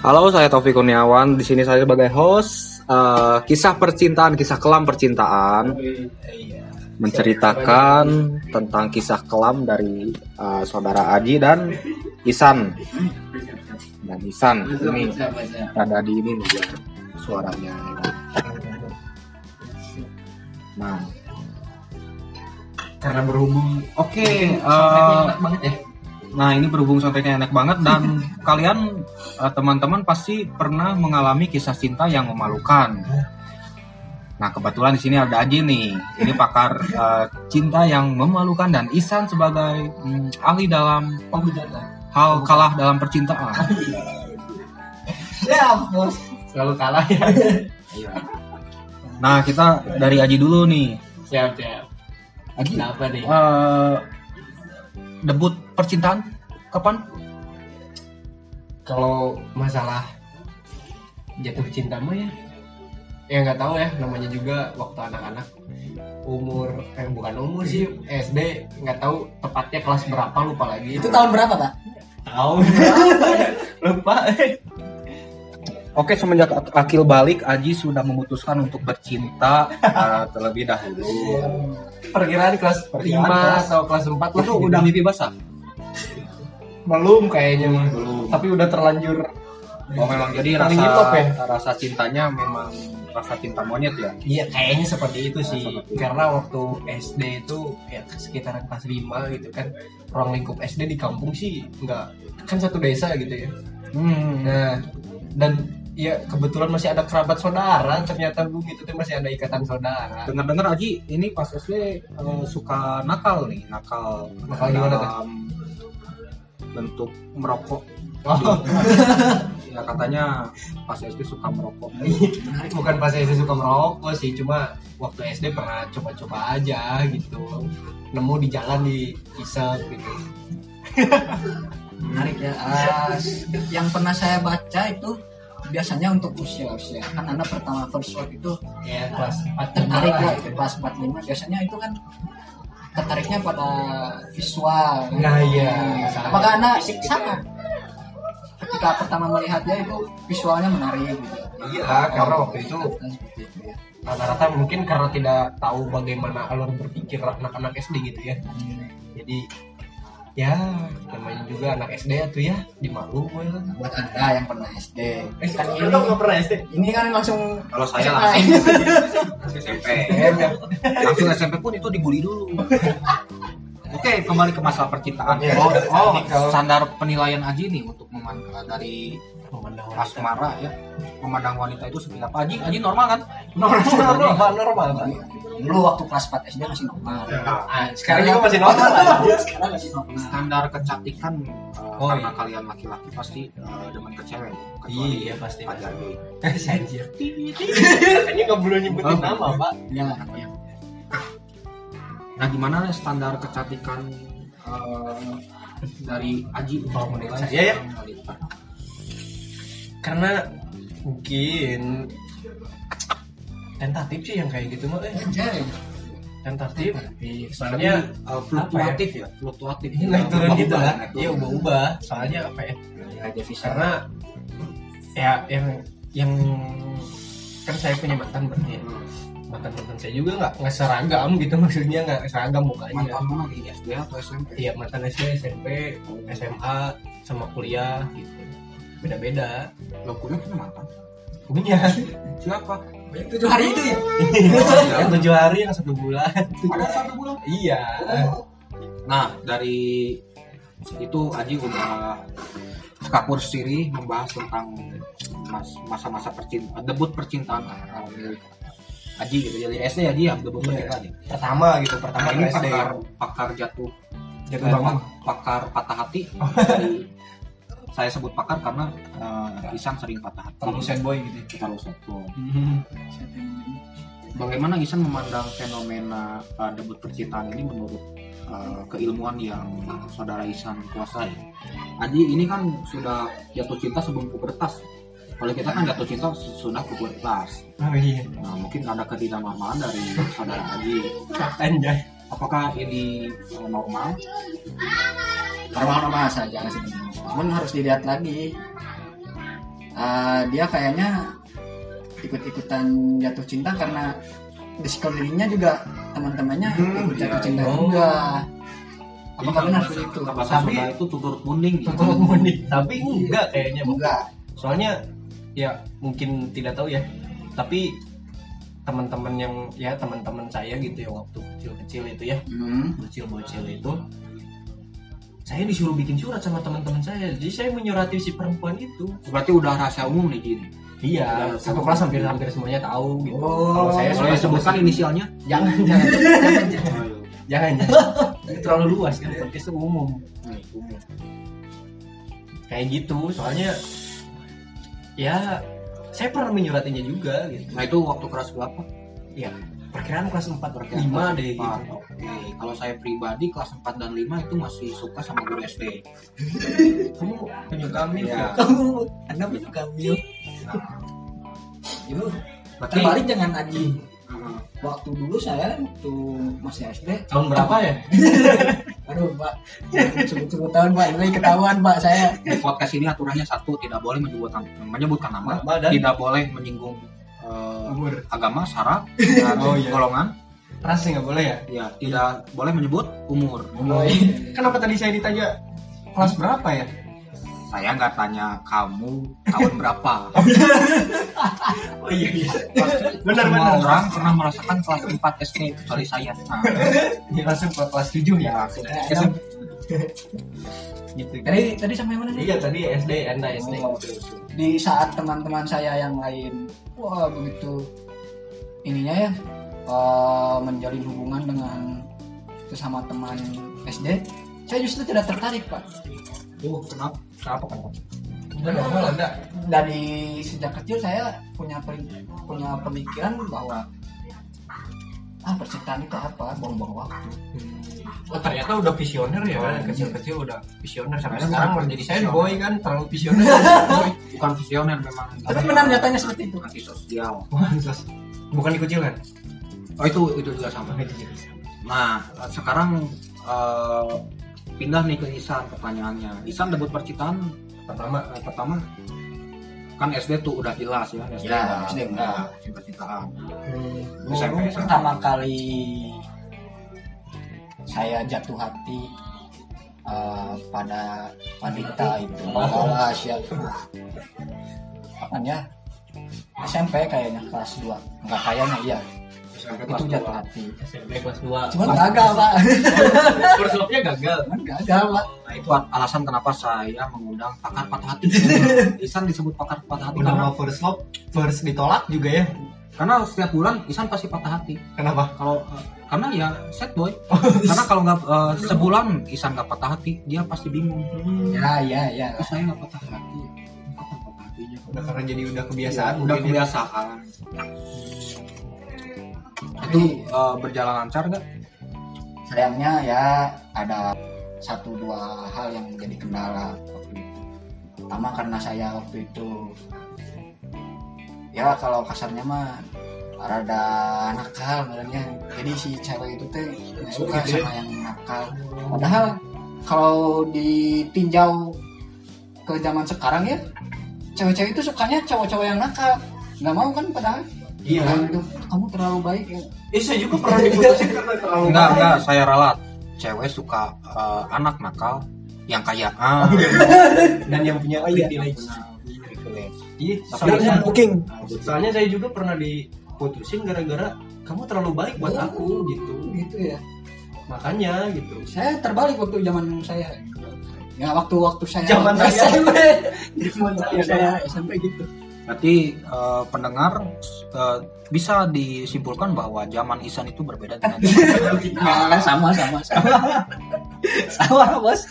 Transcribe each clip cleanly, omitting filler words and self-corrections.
Halo, saya Taufik Kurniawan. Di sini saya sebagai host kisah percintaan, kisah kelam percintaan. Menceritakan tentang kisah kelam dari saudara Aji dan Ihsan. Dan Ihsan ini ada di ini nih, suaranya. Nah, karena berhubung banget ya. Nah, ini berhubung santetnya enak banget dan kalian teman-teman pasti pernah mengalami kisah cinta yang memalukan. Nah, kebetulan di sini ada Aji nih. Ini pakar cinta yang memalukan dan Ihsan sebagai ahli dalam hal kalah dalam percintaan. Ya, bos. Selalu kalah ya. Nah, kita dari Aji dulu nih. Siap. Aji, apa nih? Debut percintaan kapan? Kalau masalah jatuh cinta mah ya nggak tahu ya, namanya juga waktu anak-anak bukan umur sih SD, nggak tahu tepatnya kelas berapa lupa lagi. Itu tahun berapa Pak? Tahun berapa? Lupa. Oke, semenjak akil balik Aji sudah memutuskan untuk bercinta terlebih dahulu. Perkiraan kelas 5 atau kelas 4 itu udah mimpi basah? Belum kayaknya mah. Tapi udah terlanjur. Oh memang, jadi rasa cintanya memang rasa cinta monyet ya? Iya kayaknya seperti itu sih. Seperti karena waktu SD itu ya sekitaran kelas 5 gitu kan. Ruang lingkup SD di kampung sih enggak, kan satu desa gitu ya. Nah, dan ya kebetulan masih ada kerabat saudara, ternyata begitu tuh masih ada ikatan saudara. Dengar-dengar Aji ini pas SD suka nakal gimana kan? Bentuk merokok. Oh. Ya katanya pas SD suka merokok. Bukan pas SD suka merokok sih, cuma waktu SD pernah coba-coba aja gitu. Nemu di jalan di isep gitu. Menarik ya. Yang pernah saya baca itu biasanya untuk usia kan anak pertama first love itu ya kelas 4 tertarik lah ya, kelas 4-5 biasanya itu kan tertariknya pada visual. Nah iya kan? Apakah anak sama ketika pertama melihatnya itu visualnya menarik gitu? Iya, karena waktu itu rata-rata mungkin karena tidak tahu bagaimana alur berpikir anak-anak SD gitu ya. Jadi ya, namanya juga anak SD tuh ya, dimaklum gue. Buat Anda yang pernah SD. Kan ini enggak pernah SD. Ini kan langsung. Kalau saya langsung SMP. Langsung SMP pun itu dibully dulu. Oke, kembali ke masalah percintaan. Oh, standar penilaian Aji nih untuk memandang asmara ya. Memandang wanita itu seperti apa? Aji normal kan? Normal. Dulu waktu kelas 4 SD masih normal. Nah, sekarang juga masih normal. Sekarang masih normal. Standar kecantikan karena kalian laki-laki pasti demen ke cewek. Iya pasti. Anjir. Ini enggak boleh nyebutin nama, Pak. Iyalah namanya. Nah, gimana standar kecantikan dari Aji kalau menilai saya ya? Karena mungkin tentatif sih yang kayak gitu mah tentatif. Soalnya fluktuatif naik turun gitu lah. Iya, ubah-ubah. Soalnya karena ya yang kan saya punya mantan berarti ya. Mantan saya juga nggak seragam gitu, maksudnya nggak seragam mukanya. Mantan mana di SD atau SMP? Iya, mantan SD, SMP, SMA sama kuliah gitu. Beda-beda. Lo kuliah punya mantan? Punya. Siapa? Yang 7 hari itu ya? Yang 7 hari, yang 1 bulan. Ada 1 bulan? Iya. Nah, dari itu Aji udah kapur siri membahas tentang masa-masa percintaan, debut percintaan milik Aji gitu. Jadi SD Aji yang debut percintaan nih. Pertama ini SD. Pakar jatuh bangun, pakar patah hati. Saya sebut pakar karena Ihsan sering patah hati. Terlalu sad boy gitu. Terlalu sad boy. Bagaimana Ihsan memandang fenomena debut percintaan ini menurut keilmuan yang saudara Ihsan kuasai? Aji ini kan sudah jatuh cinta sebelum pubertas. Kalau kita kan jatuh cinta sudah pubertas. Oh iya. Nah, mungkin ada ketidakmamaan dari saudara Aji. Anjay. Apakah ini normal? Normal saja sih. Namun harus dilihat lagi dia kayaknya ikut-ikutan jatuh cinta karena di sekelilingnya juga teman-temannya ikut jatuh cinta juga. Apakah benar itu? Tapi itu tutur kuning. Tapi enggak kayaknya, enggak. Soalnya ya mungkin tidak tahu ya. Tapi teman-teman yang ya teman-teman saya gitu yang waktu kecil-kecil itu ya, bocil-bocil itu, saya disuruh bikin surat sama teman-teman saya. Jadi saya menyurati si perempuan itu. Berarti udah rahasia umum nih gini. Iya, satu kelas hampir semuanya tahu gitu. Oh, kalau saya sudah sebutkan inisialnya. Jangan. Itu terlalu luas kan, konteksnya umum. Kayak gitu, soalnya ya saya pernah menyuratinya juga gitu. Nah, itu waktu kelas berapa? Iya, perkiraan kelas 4 berarti 5 deh gitu. Okay. Kalau saya pribadi kelas 4 dan 5 itu masih suka sama guru SD. Kamu penyuka mil ya? Kamu Anda penyuka mil? Dulu, terbalik jangan Aji. Waktu dulu saya tuh masih SD. Tahun berapa ya? Aduh, Pak. Sebut-sebut tahun, Pak. Ini ketahuan, Pak, saya. Di podcast ini aturannya satu, tidak boleh menyebutkan nama, dan tidak boleh menyinggung agama, syarat, golongan. Ras enggak boleh ya? Ya, tidak boleh menyebut umur. Oh, iya. Kenapa tadi saya ditanya kelas berapa ya? Saya nggak tanya kamu tahun berapa. Oh iya. Benar. Orang pernah merasakan kelas 4 SD kecuali saya. Nah, dia langsung ke kelas 7 ya. Gitu. Tadi sampai mana nih? Iya tadi SD, Anda SD. Oh. Di saat teman-teman saya yang lain, wah begitu ininya ya, menjalin hubungan dengan sesama teman SD, saya justru tidak tertarik, Pak. Kenapa? Enggak. Dari sejak kecil saya punya pemikiran bahwa percintaan itu apa, buang-buang waktu. Ternyata udah visioner ya, kan? Kecil-kecil udah visioner. Sampai sekarang jadi saya boy kan, terlalu visioner. Bukan visioner memang. Tapi benar nyatanya seperti itu. Antisosial. Bukan dikucilkan. Oh itu juga sama. Nah sekarang pindah nih ke Ihsan pertanyaannya. Ihsan debut percintaan pertama kan SD tuh udah jelas ya. SD enggak cinta-cintaan. Pertama kali saya jatuh hati pada wanita itu. Kapan ya? SMP kayaknya kelas 2. Enggak kayaknya iya. Itu jatuh hati SMP kelas 2. Cuman gagal, Pak. Persiapnya gagal, Pak. Nah, itu alasan kenapa saya mengundang pakar patah hati. Ihsan disebut pakar patah hati karena first love first ditolak juga ya. Karena setiap bulan Ihsan pasti patah hati. Kenapa? Karena ya sad boy. Karena kalau enggak sebulan Ihsan enggak patah hati, dia pasti bingung. Ya. Saya enggak patah hati. Patah hatinya karena jadi udah kebiasaan, Itu berjalan lancar nggak? Sayangnya ya ada 1-2 hal yang menjadi kendala waktu itu. Pertama karena saya waktu itu ya kalau kasarnya mah rada nakal sebenarnya. Jadi si cewek itu teh suka sama yang nakal. Padahal kalau ditinjau ke zaman sekarang ya cewek-cewek itu sukanya cowok-cowok yang nakal. Nggak mau kan padahal. Iya, kamu terlalu baik. Saya juga pernah diputusin karena terlalu baik. Enggak, saya ralat. Cewek suka anak nakal yang kaya. Dan yang punya privilege. Iya, soalnya booking. Soalnya saya juga pernah diputusin gara-gara kamu terlalu baik buat aku gitu. Gitu ya. Makanya gitu. Saya terbalik waktu zaman saya. Ya waktu saya SMP. Saya SMP gitu. Berarti pendengar bisa disimpulkan bahwa zaman Ihsan itu berbeda dengan zaman kita. Sama. Sama, Bos.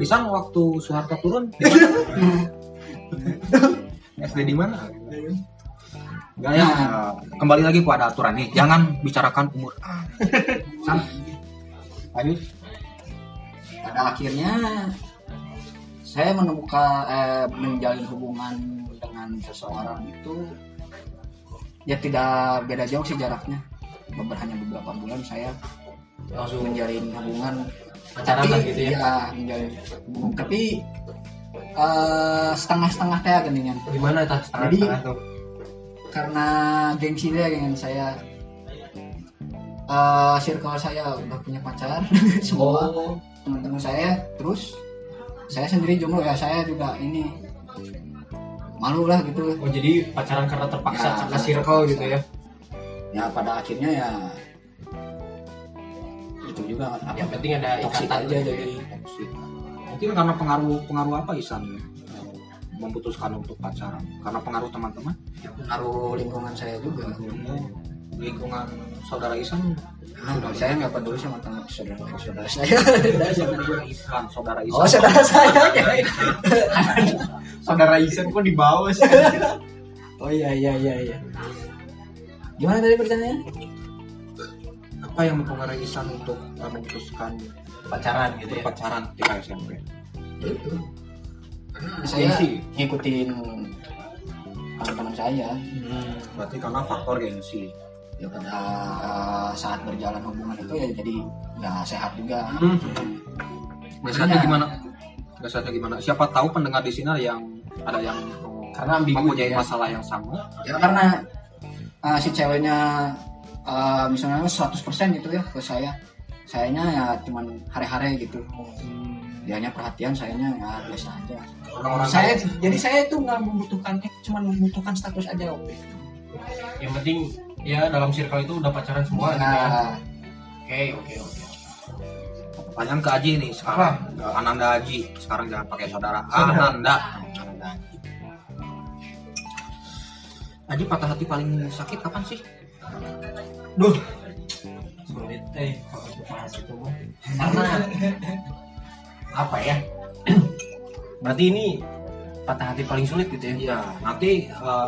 Ihsan waktu Soeharto turun di mana? SD di mana? Ya, kembali lagi pada aturan nih. Jangan bicarakan umur. Ihsan. Lanjut. Pada akhirnya saya menjalin hubungan dengan seseorang itu ya tidak beda jauh sih jaraknya. Hanya beberapa bulan saya langsung menjalin hubungan pacaran gitu ya. Tapi setengah-setengah kayak geningan. Gimana tak setengah-setengah tuh? Karena gengsi deh dengan saya. Circle saya udah punya pacar semua. Oh. Teman-teman saya, terus saya sendiri jomblo ya, saya juga ini malu lah gitu. Oh, jadi pacaran karena terpaksa ya, karena circle gitu ya. Ya pada akhirnya ya itu juga yang penting ada toksik aja jadi toksik. Mungkin karena pengaruh apa Ihsan memutuskan untuk pacaran? Karena pengaruh teman-teman? Ya, pengaruh lingkungan saya juga. Lingkungan saudara Ihsan? Saudara saya nggak peduli sama teman saudara saya. Saudara Ihsan, saudara Ihsan. Oh, saudara saya. Saudara Ihsan kok di bawah sih? Oh iya. Gimana tadi pertanyaan? Apa yang mempengaruhi Ihsan untuk memutuskan pacaran gitu ya? Pacaran ketika SMP? Itu saya ngikutin teman-teman saya. Berarti karena faktor gengsi. Ya pada saat berjalan hubungan itu ya jadi nggak sehat juga. Nggak sehatnya gimana? Nggak sehatnya gimana? Siapa tahu pendengar di sini ada yang karena mempunyai masalah yang sama. Ya karena si ceweknya misalnya 100% gitu ya ke sayanya ya cuman hari-hari gitu, dianya perhatian, sayanya ya biasa aja. Orang-orang saya kan? Jadi saya itu nggak membutuhkannya, cuman membutuhkan status aja. Oke, yang penting ya dalam circle itu udah pacaran semua gitu ya. Oke. Pertanyaan ke Aji nih sekarang. Ananda Aji sekarang, jangan pakai saudara. Ananda Aji. Aji, patah hati paling sakit kapan sih? Duh, sulit bahas itu. Karena apa ya? Berarti ini patah hati paling sulit gitu ya? Iya. Nanti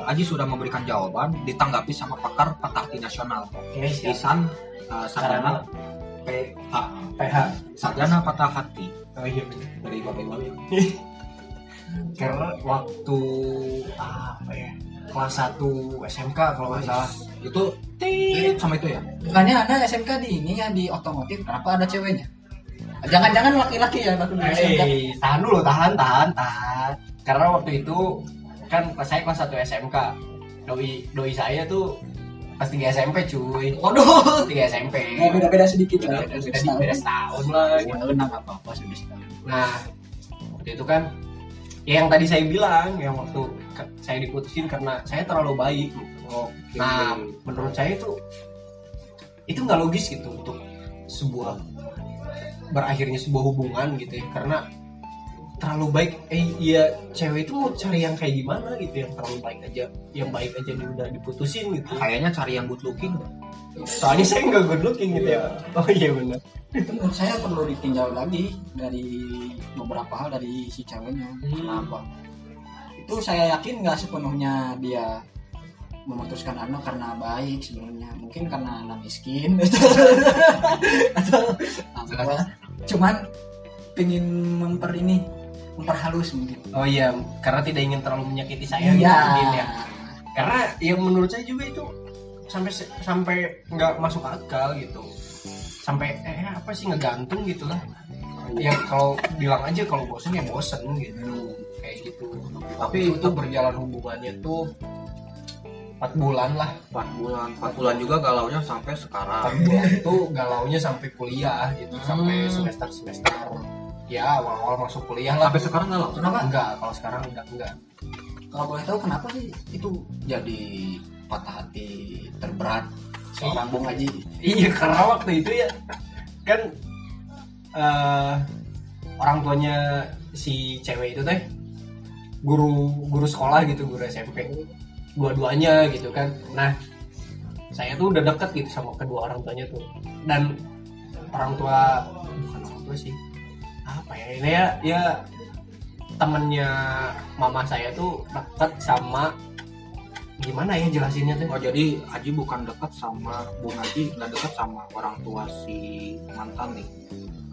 Aji sudah memberikan jawaban, ditanggapi sama pakar patah hati nasional. Ihsan, sarjana PH. Sarjana patah hati. Oh iya, dari Bapak Ibu. Karena waktu apa ya? Kelas 1 SMK kalau nggak salah itu tit sama itu ya. Bukannya ada SMK di ini ya, di otomotif, kenapa ada ceweknya? Jangan-jangan laki-laki ya waktu SMK. Tahan dulu, tahan. Karena waktu itu kan saya kelas 1 SMK. Doi saya tuh pasti 3 SMP cuy. Waduh, 3 SMP. Ya, beda-beda sedikit lah. Beda setahun lah. Enggak apa-apa sudah setahun. Nah, waktu itu kan ya yang tadi saya bilang, yang waktu saya diputusin karena saya terlalu baik. Nah, menurut saya itu nggak logis gitu untuk sebuah berakhirnya sebuah hubungan gitu ya, karena terlalu baik. Ya cewek itu mau cari yang kayak gimana gitu, yang terlalu baik aja, yang baik aja dia udah diputusin gitu. Kayaknya cari yang good looking. Soalnya saya nggak good looking gitu ya. Oh iya benar. Itu menurut saya perlu ditinjau lagi dari beberapa hal dari si ceweknya. Kenapa? Itu saya yakin nggak sepenuhnya dia memutuskan anak karena baik sebenarnya. Mungkin karena anak miskin atau apa? Cuman pingin memperhalus mungkin. Oh iya, karena tidak ingin terlalu menyakiti saya. Iya. Mungkin, ya. Karena yang menurut saya juga itu sampai nggak masuk akal gitu. Sampai apa sih, ngegantung gitu lah. Ya kalau bilang aja kalau bosen ya bosen gitu. Kayak gitu. Tapi itu berjalan hubungannya tuh 4 bulan lah. 4 bulan juga galaunya sampai sekarang. 4 bulan tuh galaunya sampai kuliah gitu. Sampai semester-semester. Ya awal-awal masuk kuliah lah. Sampai sekarang galau? Kenapa? Enggak, kalau sekarang enggak. Kalau boleh tahu kenapa sih itu jadi patah hati terberat seorang Bung Haji? Iya, karena waktu itu ya kan orang tuanya si cewek itu teh guru sekolah gitu, guru SMP dua-duanya gitu kan. Nah, saya tuh udah deket gitu sama kedua orang tuanya tuh, dan bukan orang tua sih, apa ya ini ya temennya mama saya tuh deket sama, gimana ya jelasinnya tuh? Oh, jadi Haji bukan dekat sama Bung Haji, nggak dekat sama orang tua si mantan nih,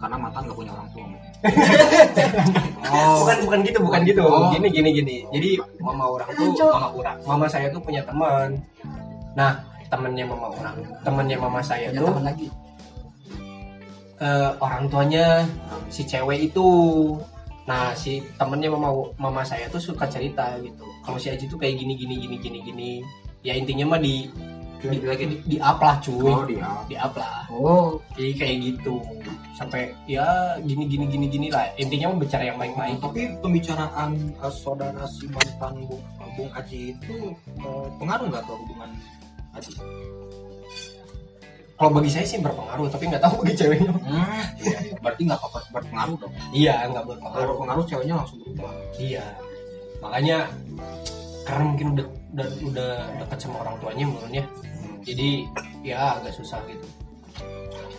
karena mantan nggak punya orang tua. Oh, bukan gitu. Oh. Gini. Jadi mama saya tuh punya teman. Nah, temennya mama saya punya tuh teman lagi. Orang tuanya si cewek itu. Nah si temennya mama saya tuh suka cerita gitu, kalau si Aji tuh kayak gini. Ya intinya mah di up lah cuy. Oh, di up lah. Oh, jadi kayak gitu. Sampai ya gini lah. Intinya mau bicara yang main-main. Tapi pembicaraan saudara si mantan Bung Aji itu pengaruh nggak tuh hubungan Aji? Kalau bagi saya sih berpengaruh, tapi nggak tahu bagi ceweknya. Iya. Berarti nggak berpengaruh dong? Iya, nggak berpengaruh. Pengaruh ceweknya langsung berubah. Iya. Makanya karena mungkin udah dekat sama orang tuanya mulanya. Jadi ya agak susah gitu.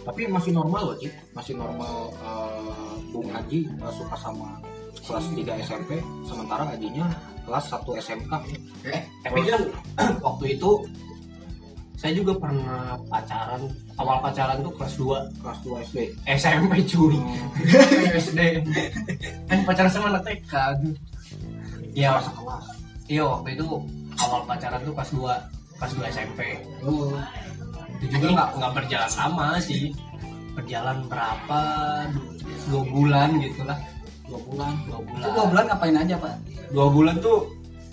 Tapi masih normal loh, Cik. Masih normal Bung Aji suka sama kelas 3 SMP, sementara Ajinya kelas 1 SMK. Tapi kan waktu itu saya juga pernah pacaran. Awal pacaran tuh kelas 2. Kelas 2 SD. SMP cuy. SD. Kan pacaran sama anak TK. Iya, masa kelas. Iya, waktu itu awal pacaran tuh kelas 2. Kelas 2 SMP. Itu juga nggak berjalan lama sih, berjalan berapa 2 bulan gitulah. 2 bulan. Itu 2 bulan ngapain aja pak? 2 bulan tuh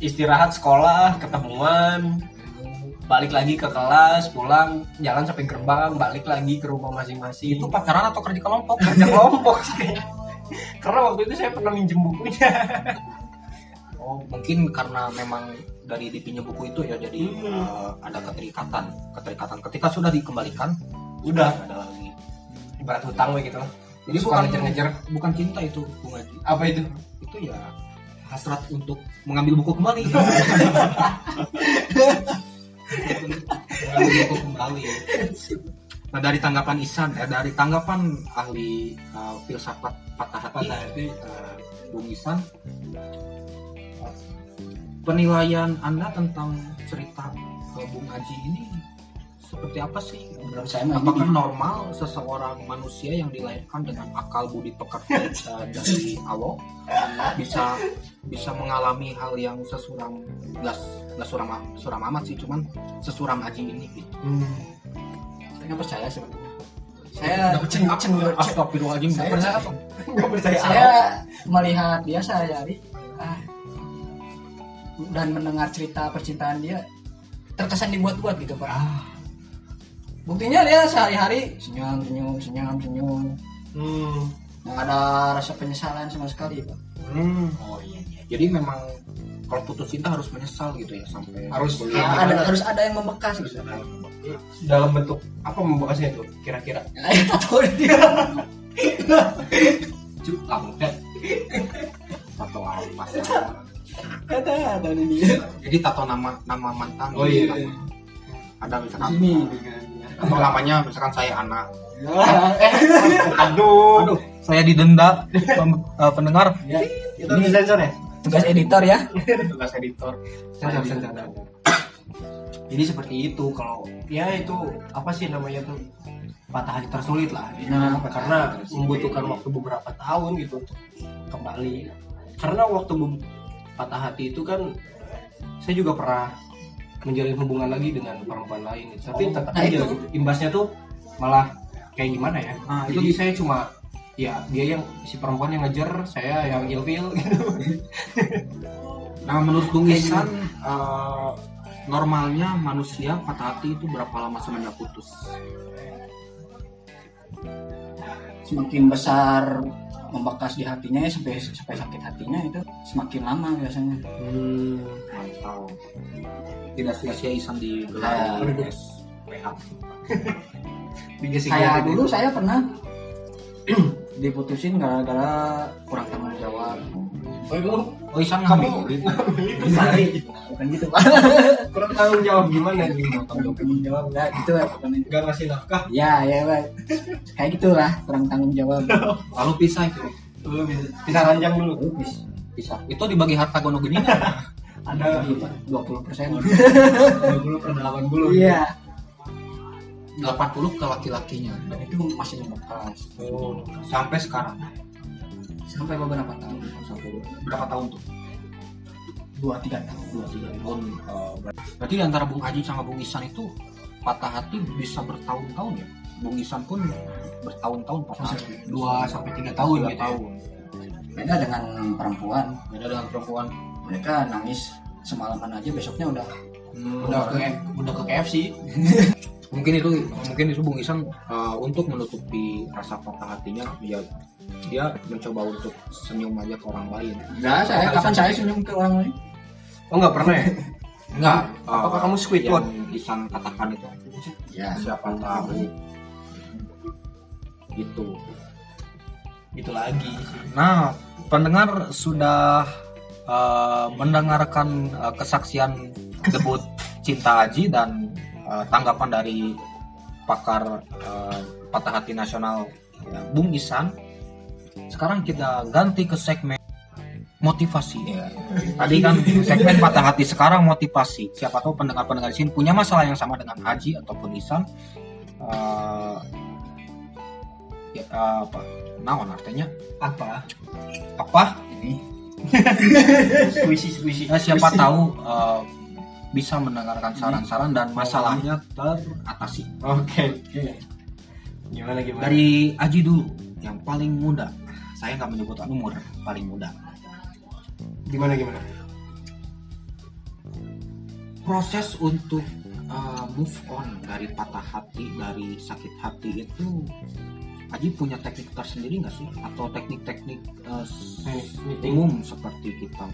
istirahat sekolah, ketemuan, balik lagi ke kelas, pulang, jalan sampai gerbang, balik lagi ke rumah masing-masing. Itu pacaran atau kerja kelompok? Kerja kelompok sih. Karena waktu itu saya pernah minjem bukunya. Oh, mungkin karena memang dari dipinjam buku itu ya jadi ada keterikatan. Ketika sudah dikembalikan, udah ada lagi. Ibarat hutang gitu lah. Jadi suka ngejar-ngejar, bukan cinta itu, Bung Haji. Apa itu? Itu ya hasrat untuk mengambil buku kembali. Mengambil buku kembali. Nah, dari tanggapan Ihsan, dari tanggapan ahli filsafat patah hati, Bung Ihsan, penilaian Anda tentang cerita Bung Aji ini seperti apa sih? Apakah normal seseorang manusia yang dilahirkan dengan akal budi pekerti dari Allah bisa mengalami hal yang sesuram nggak suram amat sih, cuman sesuram Aji ini gitu. Saya nggak percaya sebenarnya. Saya melihat dia sehari-hari dan mendengar cerita percintaan dia terkesan dibuat-buat gitu pak. Buktinya dia sehari-hari senyum. Nggak ada rasa penyesalan sama sekali pak. Oh iya. Jadi memang kalau putus cinta harus menyesal gitu ya, sampai harus ada yang membekas gitu. Dalam bentuk apa membekasnya itu kira-kira? Tahu dia. Cuma kan. Atau apa sih? Ada ini. Jadi tato nama mantan. Oh iya. Nama. Ada misalkan ini atau namanya misalkan saya Ana. Aduh, saya didenda pendengar. Ya, itu ini sensor ya? Tugas editor ya. Tugas editor. Sensor. Jadi seperti itu kalau ya itu apa sih namanya tuh? Patah hati tersulit lah. Karena membutuhkan waktu beberapa tahun gitu untuk kembali. Karena waktu patah hati itu kan saya juga pernah menjalin hubungan lagi dengan perempuan lain, tapi tetap aja gitu. Imbasnya tuh malah kayak gimana ya? Jadi saya cuma ya dia yang si perempuan yang ngejar, saya yang ilfil gitu. Nah menurut Bung Ihsan normalnya manusia patah hati itu berapa lama semenjak putus? Semakin besar membekas di hatinya ya, sampai sakit hatinya itu semakin lama biasanya. Mantap. Tidak sia-sia Ihsan di gelar PH. Kayak dulu saya pernah diputusin gara-gara kurang tanggung jawab. Oh Ihsan kamu sari. Bukan gitu pak. Kurang tanggung jawab gimana? Tanggung jawab nggak gitu lah. Nggak ngasih nafkah? Ya pak. Kayak gitulah kurang tanggung jawab. Lalu pisah itu. Pisah ranjang dulu. Pisah. Itu dibagi harta gono gini nggak? Ada 20%. 20/80. Iya. 80 ke laki-lakinya. Dan itu masih membekas. Sampai sekarang. Sampai beberapa tahun, berapa tahun tuh? 2-3 tahun. Berarti antara Bung Aji sama Bung Ihsan itu patah hati bisa bertahun-tahun ya? Bung Ihsan pun bertahun-tahun patah hati. 2-3 tahun gitu. Beda dengan perempuan. Mereka nangis semalaman aja, besoknya udah ke KFC. mungkin itu Bung Ihsan untuk menutupi rasa patah hatinya, dia mencoba untuk senyum aja ke orang lain. Nah, kapan saya senyum ke orang lain? Oh, nggak pernah ya? Nggak. Apakah kamu Squidward? Yang Ihsan katakan itu. Ya. Siapa tahu. Gitu lagi. Nah, pendengar sudah mendengarkan kesaksian debut Cinta Aji dan tanggapan dari pakar patah hati nasional Bung Ihsan. Sekarang kita ganti ke segmen motivasi ya. Tadi kan segmen patah hati, sekarang motivasi. Siapa tahu pendengar-pendengar di sini punya masalah yang sama dengan Aji ataupun Ihsan. Apa? Naon artinya? Apa? Ini. Puisi. Nah, siapa tahu bisa mendengarkan saran-saran dan masalahnya teratasi. Oke. Gimana? Dari Aji dulu, yang paling muda. Saya nggak menyebutkan umur, paling muda. Gimana? Proses untuk move on dari patah hati, dari sakit hati itu, Aji punya teknik tersendiri nggak sih? Atau teknik-teknik umum seperti kita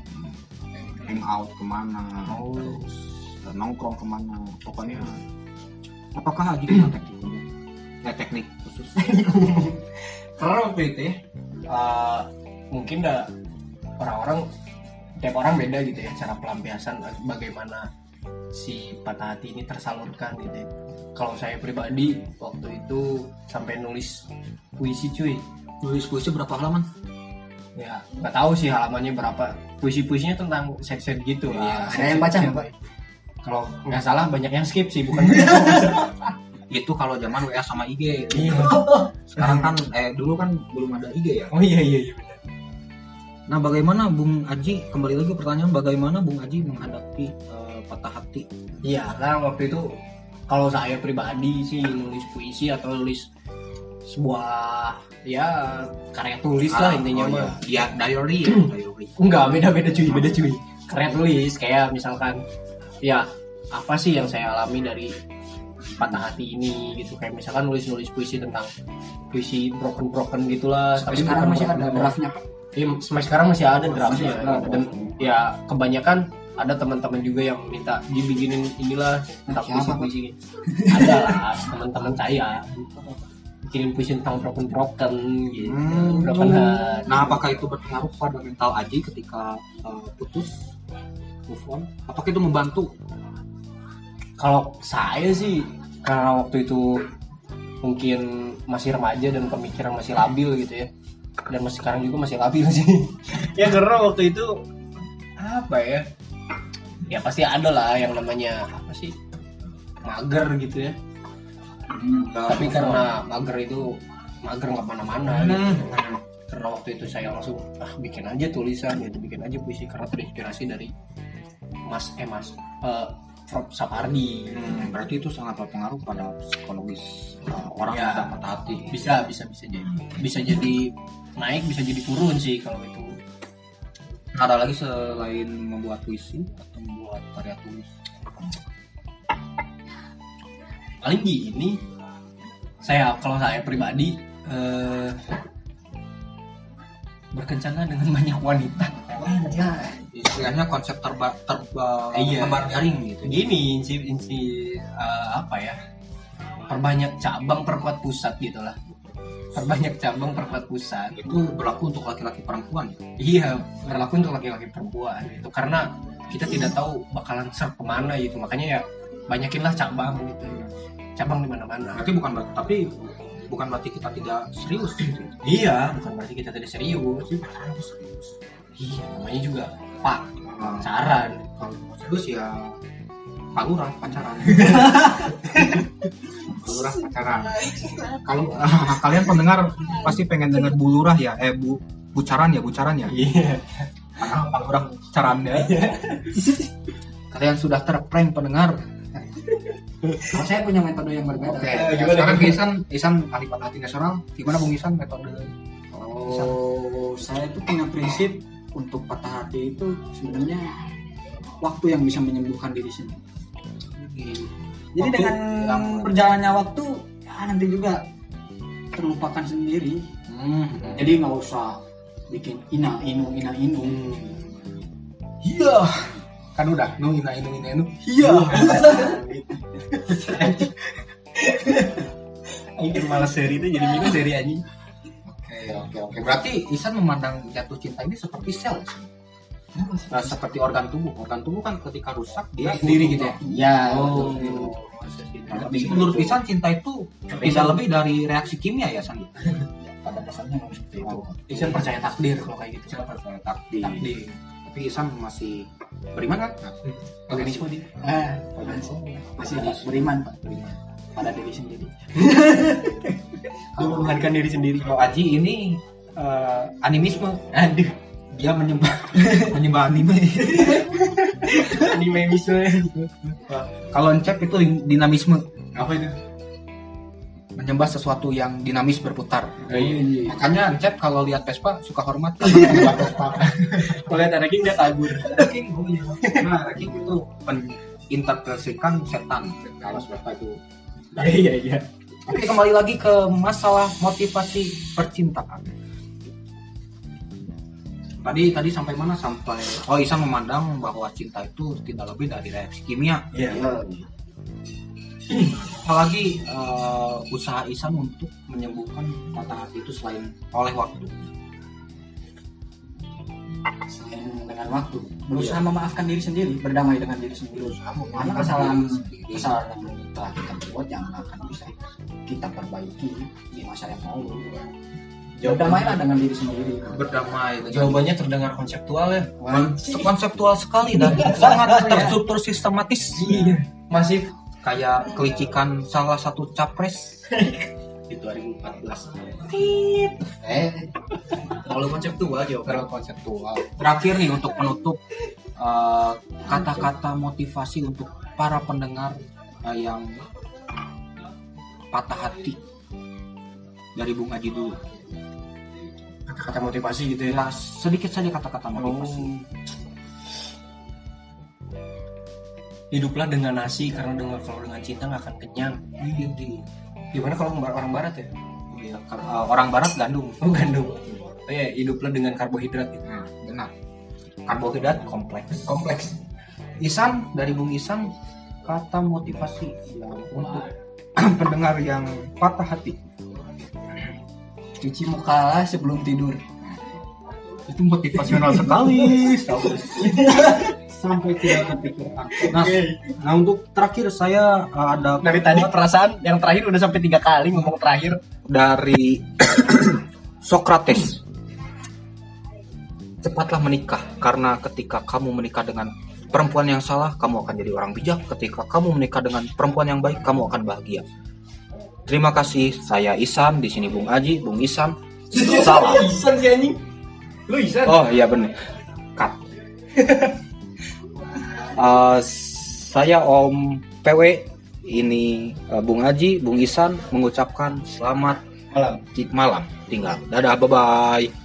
hangout kemana, terus nongkrong kemana, pokoknya. Apakah Aji punya teknik umum? Nggak, teknik khusus. Karena waktu itu ya, mungkin dah orang-orang, tiap orang beda gitu ya cara pelampiasan bagaimana si patah hati ini tersalurkan gitu ya. Kalau saya pribadi waktu itu sampai nulis puisi cuy. Nulis puisi berapa halaman? Ya nggak tahu sih halamannya berapa. Puisinya tentang seks gitu. Ya, ada yang baca nggak? Kalau nggak salah banyak yang skip sih, bukan? Itu kalau zaman WA sama IG. Iya. Sekarang kan dulu kan belum ada IG ya. Oh iya. Nah, bagaimana Bung Aji, kembali lagi pertanyaan, bagaimana Bung Aji menghadapi patah hati? Iya, karena waktu itu kalau saya pribadi sih nulis puisi atau nulis sebuah ya karya tulis lah intinya mah. Iya, diary ya, diary. Enggak, beda cuy. Karya tulis kayak misalkan ya apa sih yang saya alami dari patah hati ini gitu, kayak misalkan nulis puisi tentang puisi broken gitulah. Tapi sekarang masih ada draftnya. Iya, sekarang masih ada draftnya dan ya kebanyakan ada teman-teman juga yang minta dibikinin inilah tentang puisi gitu. Ada lah teman-teman saya bikinin puisi tentang broken gitu. Nah, apakah itu berpengaruh pada mental Aji ketika putus, move on? Apakah itu membantu? Kalau saya sih karena waktu itu mungkin masih remaja dan pemikiran masih labil gitu ya. Dan sekarang juga masih labil sih. Ya karena waktu itu apa ya? Ya pasti ada lah yang namanya apa sih? Mager gitu ya. Tapi karena mager nggak mana-mana. Gitu. Karena waktu itu saya langsung bikin aja tulisan, gitu, bikin aja puisi karena terinspirasi dari Mas Sapardi. Berarti itu sangat berpengaruh pada psikologis orang yang patah hati. Bisa jadi naik, bisa jadi turun sih kalau itu. Ada lagi selain membuat puisi atau membuat karya tulis? Paling gini, kalau saya pribadi berkencan dengan banyak wanita. Istilahnya konsep terbar garing gitu. Gini perbanyak cabang perkuat pusat gitulah. Itu berlaku untuk laki-laki perempuan ya? Iya, berlaku untuk laki-laki perempuan itu karena kita tidak tahu bakalan serp kemana gitu, makanya ya banyakinlah cabang gitu. Cabang di mana-mana. Bukan berarti kita tidak serius gitu. Iya, bukan berarti kita tidak serius. Iya, namanya juga Pak pacaran. Kalau serius ya Pak Lurah pacaran. Pak Lurah pacaran. Kalau kalian pendengar pasti pengen dengar Bu Lurah ya, bucaran ya. Iya. Karena Pak Lurah pacaran ya. Kalian sudah terprank pendengar. Kalau saya punya metode yang berbeda. Oke. Sekarang Ihsan ahli patah hati nasional. Gimana Bung Ihsan metode? Oh. kalau saya itu punya prinsip untuk patah hati itu sebenarnya waktu yang bisa menyembuhkan diri sendiri. Jadi waktu, dengan berjalannya waktu ya nanti juga terlupakan sendiri. Jadi nggak usah bikin ina inu. Iya. Kan udah ina inu. Iya. Akhir malah seri itu jadi minum seri anjing. Oke. Berarti Ihsan memandang jatuh cinta ini seperti sel. Nah, seperti organ tubuh kan ketika rusak dia sendiri gitu ya. Iya. Menurut Ihsan cinta itu bisa lebih dari reaksi kimia ya San. Pada dasarnya memang seperti itu. Ihsan percaya takdir kalau kayak gitu. Ihsan percaya takdir. Tapi Ihsan masih beriman kan? Organisme dia. Masih beriman Pak. Pada diri sendiri. Kalau menghargai diri sendiri. Kalau Aji ini animisme. Aduh. Dia menyembah anime. Kalau Encep itu dinamisme. Apa itu? Menyembah sesuatu yang dinamis berputar. Iya. Makanya Encep kalau lihat Vespa suka hormat. Kalau lihat Reking dia kabur. Reking. Nah, Reking itu interpretasikan setan. Kalau Vespa itu. Iya. Oke, kembali lagi ke masalah motivasi percintaan. Tadi sampai mana? Sampai Ihsan memandang bahwa cinta itu tidak lebih dari reaksi kimia. Iya. Yeah. Apalagi usaha Ihsan untuk menyembuhkan patah hati itu selain oleh waktu. Selain dengan waktu, berusaha memaafkan diri sendiri, berdamai dengan diri sendiri. Karena kesalahan yang telah kita buat yang akan bisa kita perbaiki di masa yang lalu. Berdamailah dengan diri sendiri. Berdamai. Jawabannya terdengar konseptual ya. Konseptual sekali dan sangat terstruktur sistematis. Iya. Masih kayak kelicikan salah satu capres di 2014. Kalau konseptual jawaban konseptual. Terakhir nih untuk penutup kata-kata motivasi untuk para pendengar yang patah hati dari Bung Aji dulu. Kata-kata motivasi gitu ya? Nah, sedikit saja kata-kata motivasi. Hiduplah dengan nasi karena kalau dengan cinta nggak akan kenyang. Gimana kalau orang barat ya? Orang barat gandum. Gandum. Ya, hiduplah dengan karbohidrat. Gitu. Nah, benar. Karbohidrat kompleks. Ihsan, dari Bung Ihsan, kata motivasi untuk pendengar yang patah hati. Cuci muka lah sebelum tidur. Itu motivasional sekali. Sampai tidak kepikiran. Nah, untuk terakhir saya ada dari tadi perasaan yang terakhir udah sampai 3 kali ngomong terakhir dari Sokrates. Cepatlah menikah karena ketika kamu menikah dengan perempuan yang salah, kamu akan jadi orang bijak. Ketika kamu menikah dengan perempuan yang baik, kamu akan bahagia. Terima kasih, saya Ihsan, di sini Bung Aji, Bung Ihsan. Salah. Ihsan si anjing. Lu Ihsan. Oh iya benar. Cut. Saya Om PW, ini Bung Aji, Bung Ihsan mengucapkan selamat malam. Tinggal. Dadah, bye-bye.